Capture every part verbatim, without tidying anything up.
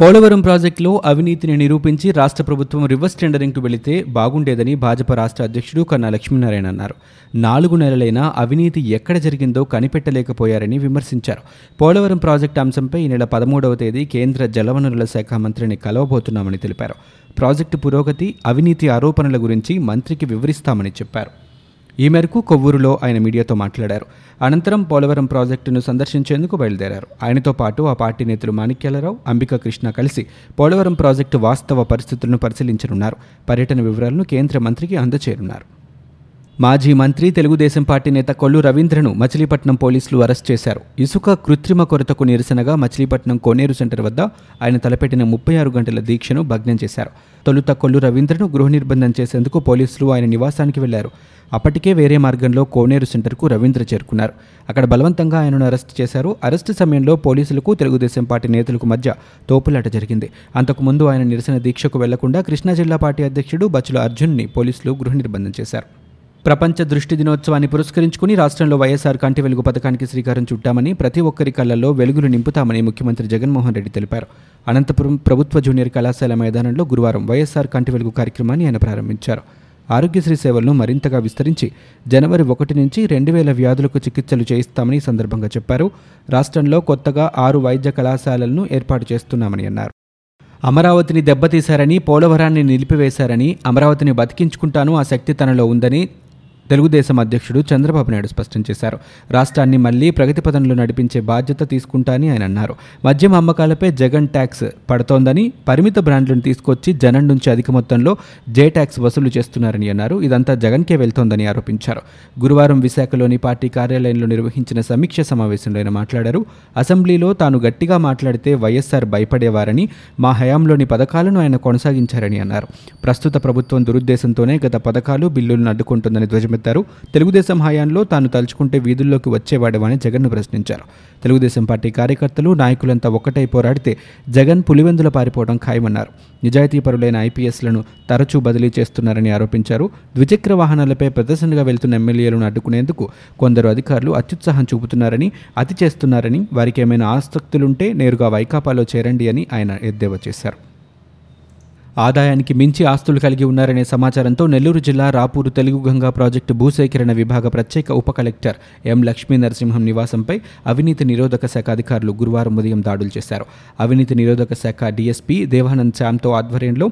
పోలవరం ప్రాజెక్టులో అవినీతిని నిరూపించి రాష్ట్ర ప్రభుత్వం రివర్స్ టెండరింగ్కు వెళితే బాగుండేదని భాజపా రాష్ట్ర అధ్యక్షుడు కన్నా లక్ష్మీనారాయణ అన్నారు. నాలుగు నెలలైనా అవినీతి ఎక్కడ జరిగిందో కనిపెట్టలేకపోయారని విమర్శించారు. పోలవరం ప్రాజెక్టు అంశంపై ఈ నెల పదమూడవ తేదీ కేంద్ర జలవనరుల శాఖ మంత్రిని కలవబోతున్నామని తెలిపారు. ప్రాజెక్టు పురోగతి, అవినీతి ఆరోపణల గురించి మంత్రికి వివరిస్తామని చెప్పారు. ఈ మేరకు కొవ్వూరులో ఆయన మీడియాతో మాట్లాడారు. అనంతరం పోలవరం ప్రాజెక్టును సందర్శించేందుకు బయలుదేరారు. ఆయనతో పాటు ఆ పార్టీ నేతలు మాణిక్యాలరావు, అంబికాకృష్ణ కలిసి పోలవరం ప్రాజెక్టు వాస్తవ పరిస్థితులను పరిశీలించనున్నారు. పర్యటన వివరాలను కేంద్ర మంత్రికి అందజేయనున్నారు. మాజీ మంత్రి, తెలుగుదేశం పార్టీ నేత కొల్లు రవీంద్రను మచిలీపట్నం పోలీసులు అరెస్ట్ చేశారు. ఇసుక కృత్రిమ కొరతకు నిరసనగా మచిలీపట్నం కోనేరు సెంటర్ వద్ద ఆయన తలపెట్టిన ముప్పై ఆరు గంటల దీక్షను భగ్నం చేశారు. తొలుత కొల్లు రవీంద్రను గృహ నిర్బంధం చేసేందుకు పోలీసులు ఆయన నివాసానికి వెళ్లారు. అప్పటికే వేరే మార్గంలో కోనేరు సెంటర్కు రవీంద్ర చేరుకున్నారు. అక్కడ బలవంతంగా ఆయనను అరెస్ట్ చేశారు. అరెస్టు సమయంలో పోలీసులకు, తెలుగుదేశం పార్టీ నేతలకు మధ్య తోపులాట జరిగింది. అంతకుముందు ఆయన నిరసన దీక్షకు వెళ్లకుండా కృష్ణా జిల్లా పార్టీ అధ్యక్షుడు బచ్చుల అర్జున్ని పోలీసులు గృహ నిర్బంధం చేశారు. ప్రపంచ దృష్టి దినోత్సవాన్ని పురస్కరించుకుని రాష్ట్రంలో వైఎస్సార్ కంటి వెలుగు పథకానికి శ్రీకారం చుట్టామని, ప్రతి ఒక్కరి కళ్లలో వెలుగులు నింపుతామని ముఖ్యమంత్రి జగన్మోహన్ రెడ్డి తెలిపారు. అనంతపురం ప్రభుత్వ జూనియర్ కళాశాల మైదానంలో గురువారం వైఎస్సార్ కంటి వెలుగు కార్యక్రమాన్ని ఆయన ప్రారంభించారు. ఆరోగ్యశ్రీ సేవలను మరింతగా విస్తరించి జనవరి ఒకటి నుంచి రెండు వేల వ్యాధులకు చికిత్సలు చేయిస్తామని సందర్భంగా చెప్పారు. రాష్ట్రంలో కొత్తగా ఆరు వైద్య కళాశాలలను ఏర్పాటు చేస్తున్నామని అన్నారు. అమరావతిని దెబ్బతీశారని, పోలవరాన్ని నిలిపివేశారని, అమరావతిని బతికించుకుంటాను, ఆ శక్తి తనలో ఉందని తెలుగుదేశం అధ్యక్షుడు చంద్రబాబు నాయుడు స్పష్టం చేశారు. రాష్ట్రాన్ని మళ్లీ ప్రగతి పదంలో నడిపించే బాధ్యత తీసుకుంటానని ఆయన అన్నారు. మద్యం అమ్మకాలపై జగన్ ట్యాక్స్ పడుతోందని, పరిమిత బ్రాండ్లను తీసుకొచ్చి జనం నుంచి అధిక మొత్తంలో జే ట్యాక్స్ వసూలు చేస్తున్నారని అన్నారు. ఇదంతా జగన్కే వెళ్తోందని ఆరోపించారు. గురువారం విశాఖలోని పార్టీ కార్యాలయంలో నిర్వహించిన సమీక్ష సమావేశంలో ఆయన మాట్లాడారు. అసెంబ్లీలో తాను గట్టిగా మాట్లాడితే వైఎస్సార్ భయపడేవారని, మా హయాంలోని పథకాలను ఆయన కొనసాగించారని అన్నారు. ప్రస్తుత ప్రభుత్వం దురుద్దేశంతోనే గత పథకాలు, బిల్లులను అడ్డుకుంటుందని ధ్వజమెత్తారు. తెలుగుదేశం హయాంలో తాను తలుచుకుంటే వీధుల్లోకి వచ్చేవాడేమని జగన్ను ప్రశ్నించారు. తెలుగుదేశం పార్టీ కార్యకర్తలు, నాయకులంతా ఒక్కటై పోరాడితే జగన్ పులివెందుల పారిపోవడం ఖాయమన్నారు. నిజాయితీ పరులైన ఐపీఎస్లను తరచూ బదిలీ చేస్తున్నారని ఆరోపించారు. ద్విచక్ర వాహనాలపై ప్రదర్శనగా వెళ్తున్న ఎమ్మెల్యేలను అడ్డుకునేందుకు కొందరు అధికారులు అత్యుత్సాహం చూపుతున్నారని, అతి చేస్తున్నారని, వారికి ఏమైనా ఆసక్తులుంటే నేరుగా వైకాపాలో చేరండి అని ఆయన ఎద్దేవా చేశారు. ఆదాయానికి మించి ఆస్తులు కలిగి ఉన్నారనే సమాచారంతో నెల్లూరు జిల్లా రాపూరు తెలుగుగంగా ప్రాజెక్టు భూసేకరణ విభాగ ప్రత్యేక ఉప కలెక్టర్ ఎం లక్ష్మీ నరసింహం నివాసంపై అవినీతి నిరోధక శాఖ అధికారులు గురువారం ఉదయం దాడులు చేశారు. అవినీతి నిరోధక శాఖ డీఎస్పీ దేవానంద్ శాంతో ఆధ్వర్యంలో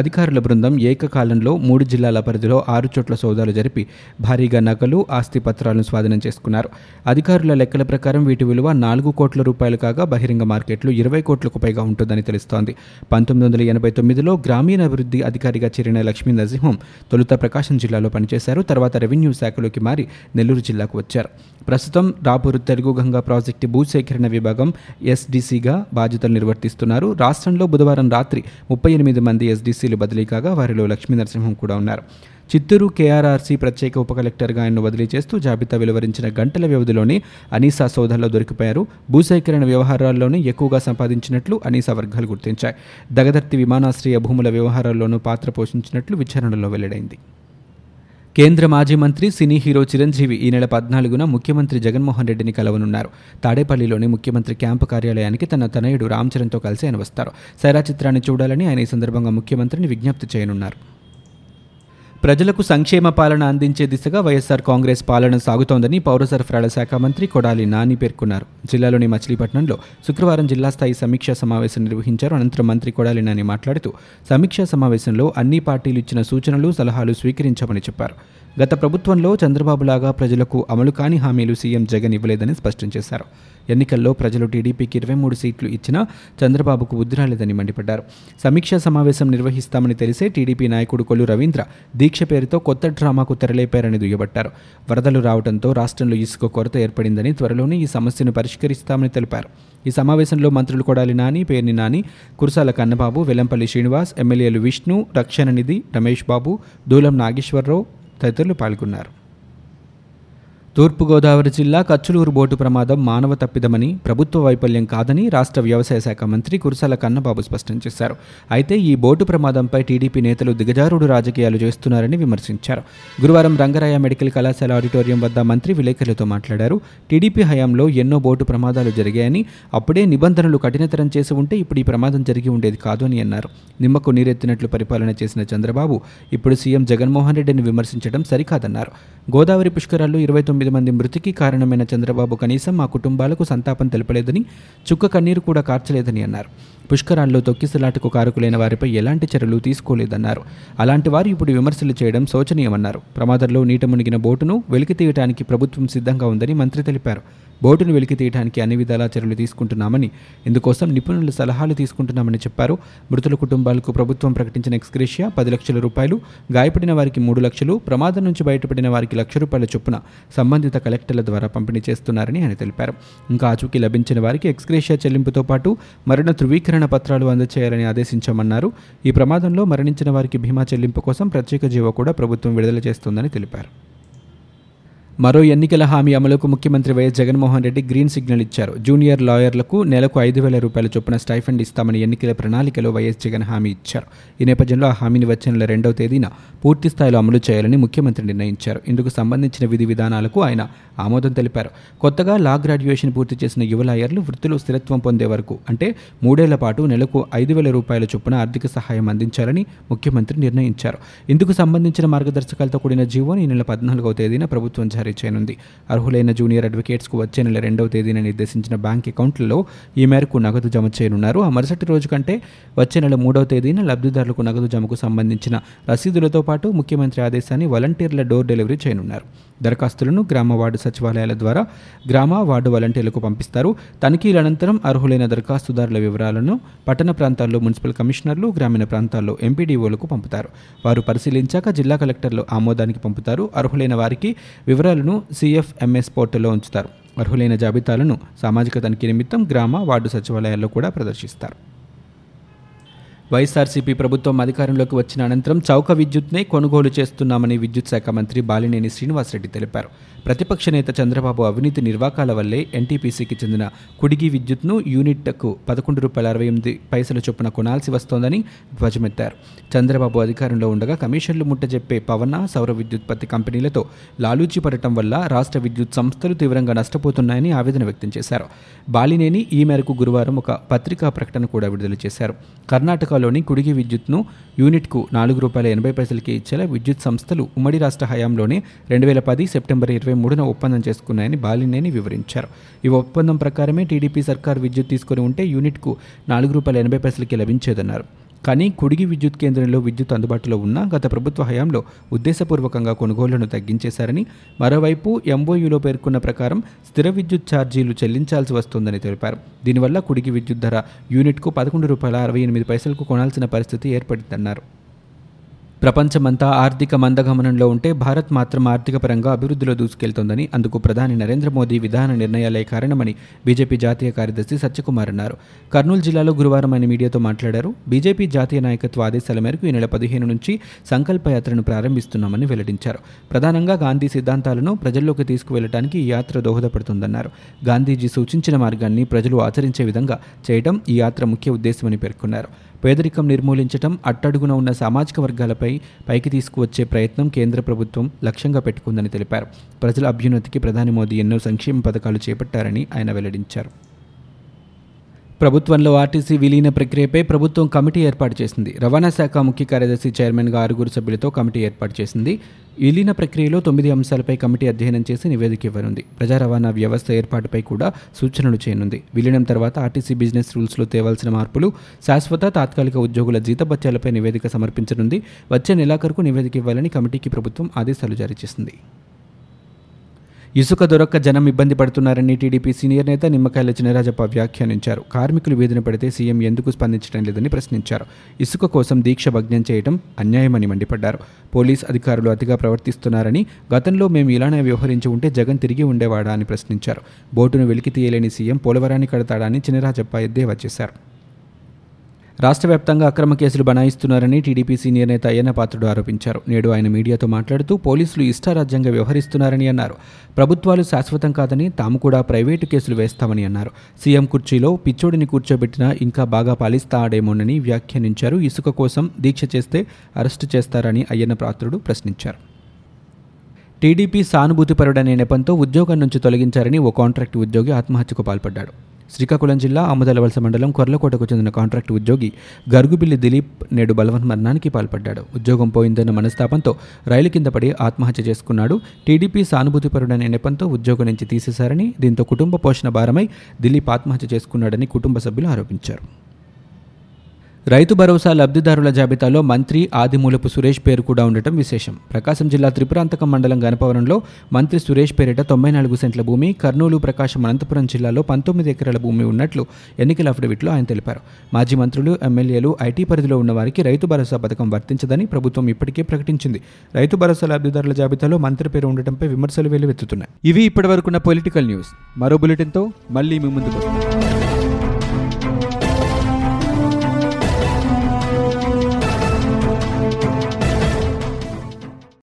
అధికారుల బృందం ఏకకాలంలో మూడు జిల్లాల పరిధిలో ఆరు చోట్ల సోదాలు జరిపి భారీగా నగలు, ఆస్తి పత్రాలను స్వాధీనం చేసుకున్నారు. అధికారుల లెక్కల ప్రకారం వీటి విలువ నాలుగు కోట్ల రూపాయలు కాగా బహిరంగ మార్కెట్లు ఇరవై కోట్లకు పైగా ఉంటుందని తెలుస్తోంది. పంతొమ్మిది వందల ఎనభై తొమ్మిదిలో గ్రామీణాభివృద్ధి అధికారిగా చేరిన లక్ష్మీ నరసింహం తొలుత ప్రకాశం జిల్లాలో పనిచేశారు. తర్వాత రెవెన్యూ శాఖలోకి మారి నెల్లూరు జిల్లాకు వచ్చారు. ప్రస్తుతం రాపూరు తెలుగుగంగా ప్రాజెక్టు భూసేకరణ విభాగం ఎస్డీసీగా బాధ్యతలు నిర్వర్తిస్తున్నారు. రాష్ట్రంలో బుధవారం రాత్రి ముప్పై ఎనిమిది మంది ఎస్డీసీలు బదిలీ కాగా వారిలో లక్ష్మీ నరసింహం కూడా ఉన్నారు. చిత్తూరు కేఆర్ఆర్సీ ప్రత్యేక ఉప కలెక్టర్గా ఆయన్ను బదిలీ చేస్తూ జాబితా వెలువరించిన గంటల వ్యవధిలోనే అనీసా సోదాల్లో దొరికిపోయారు. భూసేకరణ వ్యవహారాల్లోనే ఎక్కువగా సంపాదించినట్లు అనీసా వర్గాలు గుర్తించాయి. దగదర్తి విమానాశ్రయ భూముల వ్యవహారాల్లోనూ పాత్ర పోషించినట్లు విచారణలో వెల్లడైంది. కేంద్ర మాజీ మంత్రి, సినీ హీరో చిరంజీవి ఈ నెల పద్నాలుగున ముఖ్యమంత్రి జగన్మోహన్ రెడ్డిని కలవనున్నారు. తాడేపల్లిలోని ముఖ్యమంత్రి క్యాంపు కార్యాలయానికి తన తనయుడు రామ్ చరణ్తో కలిసి ఆయన వస్తారు. సైరా చిత్రాన్ని చూడాలని ఆయన ఈ సందర్భంగా ముఖ్యమంత్రిని విజ్ఞప్తి చేయనున్నారు. ప్రజలకు సంక్షేమ పాలన అందించే దిశగా వైఎస్సార్ కాంగ్రెస్ పాలన సాగుతోందని పౌర సరఫరాల శాఖ మంత్రి కొడాలి నాని పేర్కొన్నారు. జిల్లాలోని మచిలీపట్నంలో శుక్రవారం జిల్లా స్థాయి సమీక్షా సమావేశం నిర్వహించారు. అనంతరం మంత్రి కొడాలి నాని మాట్లాడుతూ సమీక్షా సమావేశంలో అన్ని పార్టీలు ఇచ్చిన సూచనలు, సలహాలు స్వీకరించామని చెప్పారు. గత ప్రభుత్వంలో చంద్రబాబులాగా ప్రజలకు అమలు కాని హామీలు సీఎం జగన్ ఇవ్వలేదని స్పష్టం చేశారు. ఎన్నికల్లో ప్రజలు టీడీపీకి ఇరవై మూడు సీట్లు ఇచ్చినా చంద్రబాబుకు బుద్ధి రాలేదని మండిపడ్డారు. సమీక్షా సమావేశం నిర్వహిస్తామని తెలిసే టీడీపీ నాయకుడు కొల్లు రవీంద్ర దీక్ష పేరుతో కొత్త డ్రామాకు తెరలేపారని దుయ్యబట్టారు. వరదలు రావడంతో రాష్ట్రంలో ఇసుక కొరత ఏర్పడిందని, త్వరలోనే ఈ సమస్యను పరిష్కరిస్తామని తెలిపారు. ఈ సమావేశంలో మంత్రులు కొడాలి నాని, పేర్ని నాని, కురసాల కన్నబాబు, వెలంపల్లి శ్రీనివాస్, ఎమ్మెల్యేలు విష్ణు, రక్షణ నిధి, రమేష్ బాబు, దూలం నాగేశ్వరరావు తదితరులు పాల్గొన్నారు. తూర్పుగోదావరి జిల్లా కచ్చులూరు బోటు ప్రమాదం మానవ తప్పిదమని, ప్రభుత్వ వైఫల్యం కాదని రాష్ట్ర వ్యవసాయ శాఖ మంత్రి కురసాల కన్నబాబు స్పష్టం చేశారు. అయితే ఈ బోటు ప్రమాదంపై టీడీపీ నేతలు దిగజారుడు రాజకీయాలు చేస్తున్నారని విమర్శించారు. గురువారం రంగరాయ మెడికల్ కళాశాల ఆడిటోరియం వద్ద మంత్రి విలేకరులతో మాట్లాడారు. టీడీపీ హయాంలో ఎన్నో బోటు ప్రమాదాలు జరిగాయని, అప్పుడే నిబంధనలు కఠినతరం చేసి ఉంటే ఇప్పుడు ఈ ప్రమాదం జరిగి ఉండేది కాదు అని అన్నారు. నిమ్మకు నీరెత్తినట్లు పరిపాలన చేసిన చంద్రబాబు ఇప్పుడు సీఎం జగన్మోహన్ రెడ్డిని విమర్శించడం సరికాదన్నారు. గోదావరి పుష్కరాల్లో ఇరవై తొమ్మిది మంది మృతికి కారణమైన చంద్రబాబు కనీసం మా కుటుంబాలకు సంతాపం తెలపలేదని, చుక్క కన్నీరు కూడా కార్చలేదని అన్నారు. పుష్కరాల్లో తొక్కిసలాటకు కారుకులైన వారిపై ఎలాంటి చర్యలు తీసుకోలేదన్నారు. అలాంటి వారు ఇప్పుడు విమర్శలు చేయడం శోచనీయమన్నారు. ప్రమాదంలో నీట మునిగిన బోటును వెలికి తీయడానికి ప్రభుత్వం సిద్ధంగా ఉందని మంత్రి తెలిపారు. బోటును వెలికి తీయడానికి అన్ని విధాలా చర్యలు తీసుకుంటున్నామని, ఇందుకోసం నిపుణుల సలహాలు తీసుకుంటున్నామని చెప్పారు. మృతుల కుటుంబాలకు ప్రభుత్వం ప్రకటించిన ఎక్స్గ్రేషియా పది లక్షల రూపాయలు, గాయపడిన వారికి మూడు లక్షలు, ప్రమాదం నుంచి బయటపడిన వారికి లక్ష రూపాయల చొప్పున సంబంధిత కలెక్టర్ల ద్వారా పంపిణీ చేస్తున్నారని ఆయన తెలిపారు. ఇంకా ఆచూకీ లభించిన వారికి ఎక్స్గ్రేషియా చెల్లింపుతో పాటు మరణ ధృవీకరణ పత్రాలు అందజేయాలని ఆదేశించామన్నారు. ఈ ప్రమాదంలో మరణించిన వారికి బీమా చెల్లింపు కోసం ప్రత్యేక జీవో కూడా ప్రభుత్వం విడుదల చేస్తోందని తెలిపారు. మరో ఎన్నికల హామీ అమలుకు ముఖ్యమంత్రి YS Jaganmohan Reddy green signal ఇచ్చారు. జూనియర్ లాయర్లకు నెలకు ఐదు వేల రూపాయల చొప్పున స్టైఫండ్ ఇస్తామని ఎన్నికల ప్రణాళికలో వైఎస్ జగన్ హామీ ఇచ్చారు. ఈ నేపథ్యంలో ఆ హామీని వచ్చే నెల రెండవ తేదీన పూర్తి స్థాయిలో అమలు చేయాలని ముఖ్యమంత్రి నిర్ణయించారు. ఇందుకు సంబంధించిన విధి విధానాలకు ఆయన ఆమోదం తెలిపారు. కొత్తగా లా గ్రాడ్యుయేషన్ పూర్తి చేసిన యువ లాయర్లు వృత్తిలో స్థిరత్వం పొందే వరకు, అంటే మూడేళ్ల పాటు నెలకు ఐదు వేల రూపాయల చొప్పున ఆర్థిక సహాయం అందించాలని ముఖ్యమంత్రి నిర్ణయించారు. ఇందుకు సంబంధించిన మార్గదర్శకాలతో కూడిన జీవోను ఈ నెల పద్నాలుగవ తేదీన ప్రభుత్వం జారీ చేయనుంది. అర్హులైన జూనియర్ అడ్వకేట్స్కు వచ్చే నెల రెండవ తేదీన నిర్దేశించిన బ్యాంక్ అకౌంట్లలో ఈ మేరకు నగదు జమ చేయనున్నారు. ఆ మరుసటి రోజు కంటే వచ్చే నెల మూడవ తేదీన లబ్ధిదారులకు నగదు జమకు సంబంధించిన రసీదులతో పాటు ముఖ్యమంత్రి ఆదేశాన్ని వాలంటీర్ల డోర్ డెలివరీ చేయనున్నారు. దరఖాస్తులను గ్రామ వార్డు సచివాలయాల ద్వారా గ్రామ వార్డు వాలంటీర్లకు పంపిస్తారు. తనిఖీల అనంతరం అర్హులైన దరఖాస్తుదారుల వివరాలను పట్టణ ప్రాంతాల్లో మున్సిపల్ కమిషనర్లు, గ్రామీణ ప్రాంతాల్లో ఎంపీడీఓలకు పంపుతారు. వారు పరిశీలించాక జిల్లా కలెక్టర్లు ఆమోదానికి పంపుతారు. అర్హులైన వారికి వివరాలను సిఎఫ్ఎంఎస్ పోర్టల్లో ఉంచుతారు. అర్హులైన జాబితాలను సామాజిక తనిఖీ నిమిత్తం గ్రామ వార్డు సచివాలయాల్లో కూడా ప్రదర్శిస్తారు. వైఎస్ఆర్సీపీ ప్రభుత్వం అధికారంలోకి వచ్చిన అనంతరం చౌక విద్యుత్నే కొనుగోలు చేస్తున్నామని విద్యుత్ శాఖ మంత్రి బాలినేని శ్రీనివాసరెడ్డి తెలిపారు. ప్రతిపక్ష నేత చంద్రబాబు అవినీతి నిర్వాకాల వల్లే ఎన్టీపీసీకి చెందిన కుడిగి విద్యుత్ను యూనిట్కు పదకొండు రూపాయల అరవై ఎనిమిది పైసల చొప్పున కొనాల్సి వస్తోందని ధ్వజమెత్తారు. చంద్రబాబు అధికారంలో ఉండగా కమిషన్లు ముట్టజెప్పే పవన, సౌర విద్యుత్పత్తి కంపెనీలతో లాలూచి పడటం వల్ల రాష్ట్ర విద్యుత్ సంస్థలు తీవ్రంగా నష్టపోతున్నాయని ఆవేదన వ్యక్తం చేశారు. బాలినేని ఈ మేరకు గురువారం ఒక పత్రికా ప్రకటన కూడా విడుదల చేశారు. కర్ణాటక లోని కుడిగి విద్యుత్ను యూనిట్కు నాలుగు రూపాయల ఎనభై పైసలకి ఇచ్చేలా విద్యుత్ సంస్థలు ఉమ్మడి రాష్ట్ర హయాంలోనే రెండు వేల పది సెప్టెంబర్ ఇరవై మూడున ఒప్పందం చేసుకున్నాయని బాలినేని వివరించారు. ఈ ఒప్పందం ప్రకారమే టీడీపీ సర్కార్ విద్యుత్ తీసుకుని ఉంటే యూనిట్కు నాలుగు రూపాయల ఎనభై పైసలకి లభించేదన్నారు. కానీ కుడిగి విద్యుత్ కేంద్రంలో విద్యుత్ అందుబాటులో ఉన్న గత ప్రభుత్వ హయాంలో ఉద్దేశపూర్వకంగా కొనుగోళ్లను తగ్గించేశారని, మరోవైపు ఎంఓయూలో పేర్కొన్న ప్రకారం స్థిర విద్యుత్ ఛార్జీలు చెల్లించాల్సి వస్తోందని తెలిపారు. దీనివల్ల కుడిగి విద్యుత్ ధర యూనిట్కు పదకొండు రూపాయల అరవై ఎనిమిది పైసలకు కొనాల్సిన పరిస్థితి ఏర్పడిందన్నారు. ప్రపంచమంతా ఆర్థిక మందగమనంలో ఉంటే భారత్ మాత్రం ఆర్థిక పరంగా అభివృద్ధిలో దూసుకెళ్తోందని, అందుకు ప్రధాని నరేంద్ర మోదీ విధాన నిర్ణయాలే కారణమని బీజేపీ జాతీయ కార్యదర్శి సత్యకుమార్ అన్నారు. కర్నూలు జిల్లాలో గురువారం ఆయన మీడియాతో మాట్లాడారు. బీజేపీ జాతీయ నాయకత్వ ఆదేశాల మేరకు ఈ నెల పదిహేను నుంచి సంకల్ప యాత్రను ప్రారంభిస్తున్నామని వెల్లడించారు. ప్రధానంగా గాంధీ సిద్ధాంతాలను ప్రజల్లోకి తీసుకువెళ్లడానికి ఈ యాత్ర దోహదపడుతుందన్నారు. గాంధీజీ సూచించిన మార్గాన్ని ప్రజలు ఆచరించే విధంగా చేయడం ఈ యాత్ర ముఖ్య ఉద్దేశమని పేర్కొన్నారు. పేదరికం నిర్మూలించడం, అట్టడుగున ఉన్న సామాజిక వర్గాలపై పైకి తీసుకువచ్చే ప్రయత్నం కేంద్ర ప్రభుత్వం లక్ష్యంగా పెట్టుకుందని తెలిపారు. ప్రజల అభ్యున్నతికి ప్రధాని మోదీ ఎన్నో సంక్షేమ పథకాలు చేపట్టారని ఆయన వెల్లడించారు. ప్రభుత్వంలో ఆర్టీసీ విలీన ప్రక్రియపై ప్రభుత్వం కమిటీ ఏర్పాటు చేసింది. రవాణా శాఖ ముఖ్య కార్యదర్శి చైర్మన్గా ఆరుగురు సభ్యులతో కమిటీ ఏర్పాటు చేసింది. విలీన ప్రక్రియలో తొమ్మిది అంశాలపై కమిటీ అధ్యయనం చేసి నివేదిక ఇవ్వనుంది. ప్రజా రవాణా వ్యవస్థ ఏర్పాటుపై కూడా సూచనలు చేయనుంది. విలీనం తర్వాత ఆర్టీసీ బిజినెస్ రూల్స్లో తేవాల్సిన మార్పులు, శాశ్వత, తాత్కాలిక ఉద్యోగుల జీతభత్యాలపై నివేదిక సమర్పించనుంది. వచ్చే నెలాఖరుకు నివేదిక ఇవ్వాలని కమిటీకి ప్రభుత్వం ఆదేశాలు జారీ చేసింది. ఇసుక దొరక్క జనం ఇబ్బంది పడుతున్నారని టీడీపీ సీనియర్ నేత నిమ్మకాయల చినరాజప్ప వ్యాఖ్యానించారు. కార్మికులు వేధిన పడితే సీఎం ఎందుకు స్పందించడం లేదని ప్రశ్నించారు. ఇసుక కోసం దీక్ష భగ్నం చేయడం అన్యాయమని మండిపడ్డారు. పోలీస్ అధికారులు అతిగా ప్రవర్తిస్తున్నారని, గతంలో మేము ఇలానే వ్యవహరించి ఉంటే జగన్ తిరిగి ఉండేవాడా అని ప్రశ్నించారు. బోటును వెలికి తీయలేని సీఎం పోలవరాన్ని కడతాడా అని చినరాజప్ప ఎద్దేవా చేశారు. రాష్ట్ర వ్యాప్తంగా అక్రమ కేసులు బనాయిస్తున్నారని టీడీపీ సీనియర్ నేత అయ్యన్న పాత్రుడు ఆరోపించారు. నేడు ఆయన మీడియాతో మాట్లాడుతూ పోలీసులు ఇష్టారాజ్యంగా వ్యవహరిస్తున్నారని అన్నారు. ప్రభుత్వాలు శాశ్వతం కాదని తాము కూడా ప్రైవేటు కేసులు వేస్తామని అన్నారు. సీఎం కుర్చీలో పిచ్చోడిని కూర్చోబెట్టినా ఇంకా బాగా పాలిస్తాడేమోనని వ్యాఖ్యానించారు. ఇసుక కోసం దీక్ష చేస్తే అరెస్టు చేస్తారని అయ్యన్న పాత్రుడు ప్రశ్నించారు. టీడీపీ సానుభూతిపరుడనే నెపంతో ఉద్యోగం నుంచి తొలగించారని ఓ కాంట్రాక్టు ఉద్యోగి ఆత్మహత్యకు పాల్పడ్డాడు. శ్రీకాకుళం జిల్లా ఆముదలవలస మండలం కొర్లకోటకు చెందిన కాంట్రాక్టు ఉద్యోగి గరుగుబిల్లి దిలీప్ నేడు బలవత్ మరణానికి పాల్పడ్డాడు. ఉద్యోగం పోయిందన్న మనస్తాపంతో రైలు కింద పడి ఆత్మహత్య చేసుకున్నాడు. టీడీపీ సానుభూతిపరుడనే నెపంతో ఉద్యోగం నుంచి తీసేశారని, దీంతో కుటుంబ పోషణ భారమై దిలీప్ ఆత్మహత్య చేసుకున్నాడని కుటుంబ సభ్యులు ఆరోపించారు. రైతు భరోసా లబ్ధిదారుల జాబితాలో మంత్రి ఆదిమూలపు సురేష్ పేరు కూడా ఉండటం విశేషం. ప్రకాశం జిల్లా త్రిపురాంతకం మండలం గణపవరంలో మంత్రి సురేష్ పేరిట తొంభై నాలుగు సెంట్ల భూమి, కర్నూలు, ప్రకాశం, అనంతపురం జిల్లాలో పంతొమ్మిది ఎకరాల భూమి ఉన్నట్లు ఎన్నికల అఫిడవిట్లో ఆయన తెలిపారు. మాజీ మంత్రులు, ఎమ్మెల్యేలు, ఐటీ పరిధిలో ఉన్న వారికి రైతు భరోసా పథకం వర్తించదని ప్రభుత్వం ఇప్పటికే ప్రకటించింది. రైతు భరోసా లబ్ధిదారుల జాబితాలో మంత్రి పేరు ఉండటంపై విమర్శలు వెల్లువెత్తుతున్నాయి. ఇవి ఇప్పటివరకున్న పొలిటికల్ న్యూస్. మరో బులెటిన్తో మళ్ళీ మీ ముందుకు వస్తాం.